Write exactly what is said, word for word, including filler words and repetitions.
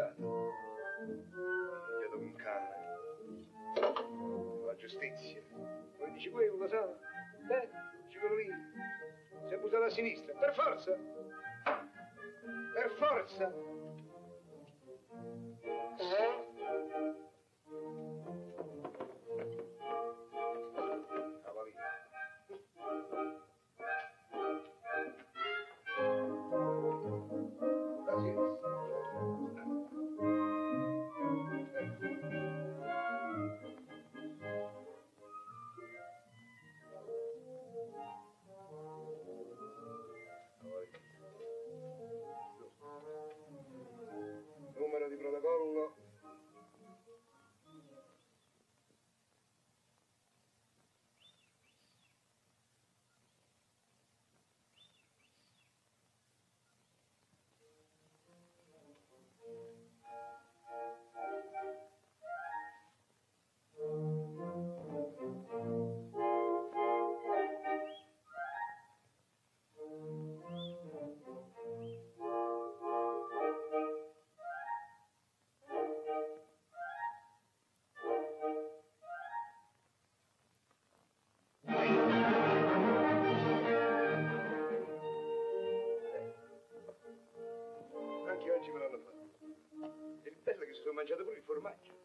capitale. Chiedo con calma. La giustizia. Come dici quello, lo sa? Eh? Ciclovino. Si è buttato a sinistra. Per forza! Per forza! Eh? Oggi me l'hanno fatto. È bello che si sono mangiato pure il formaggio.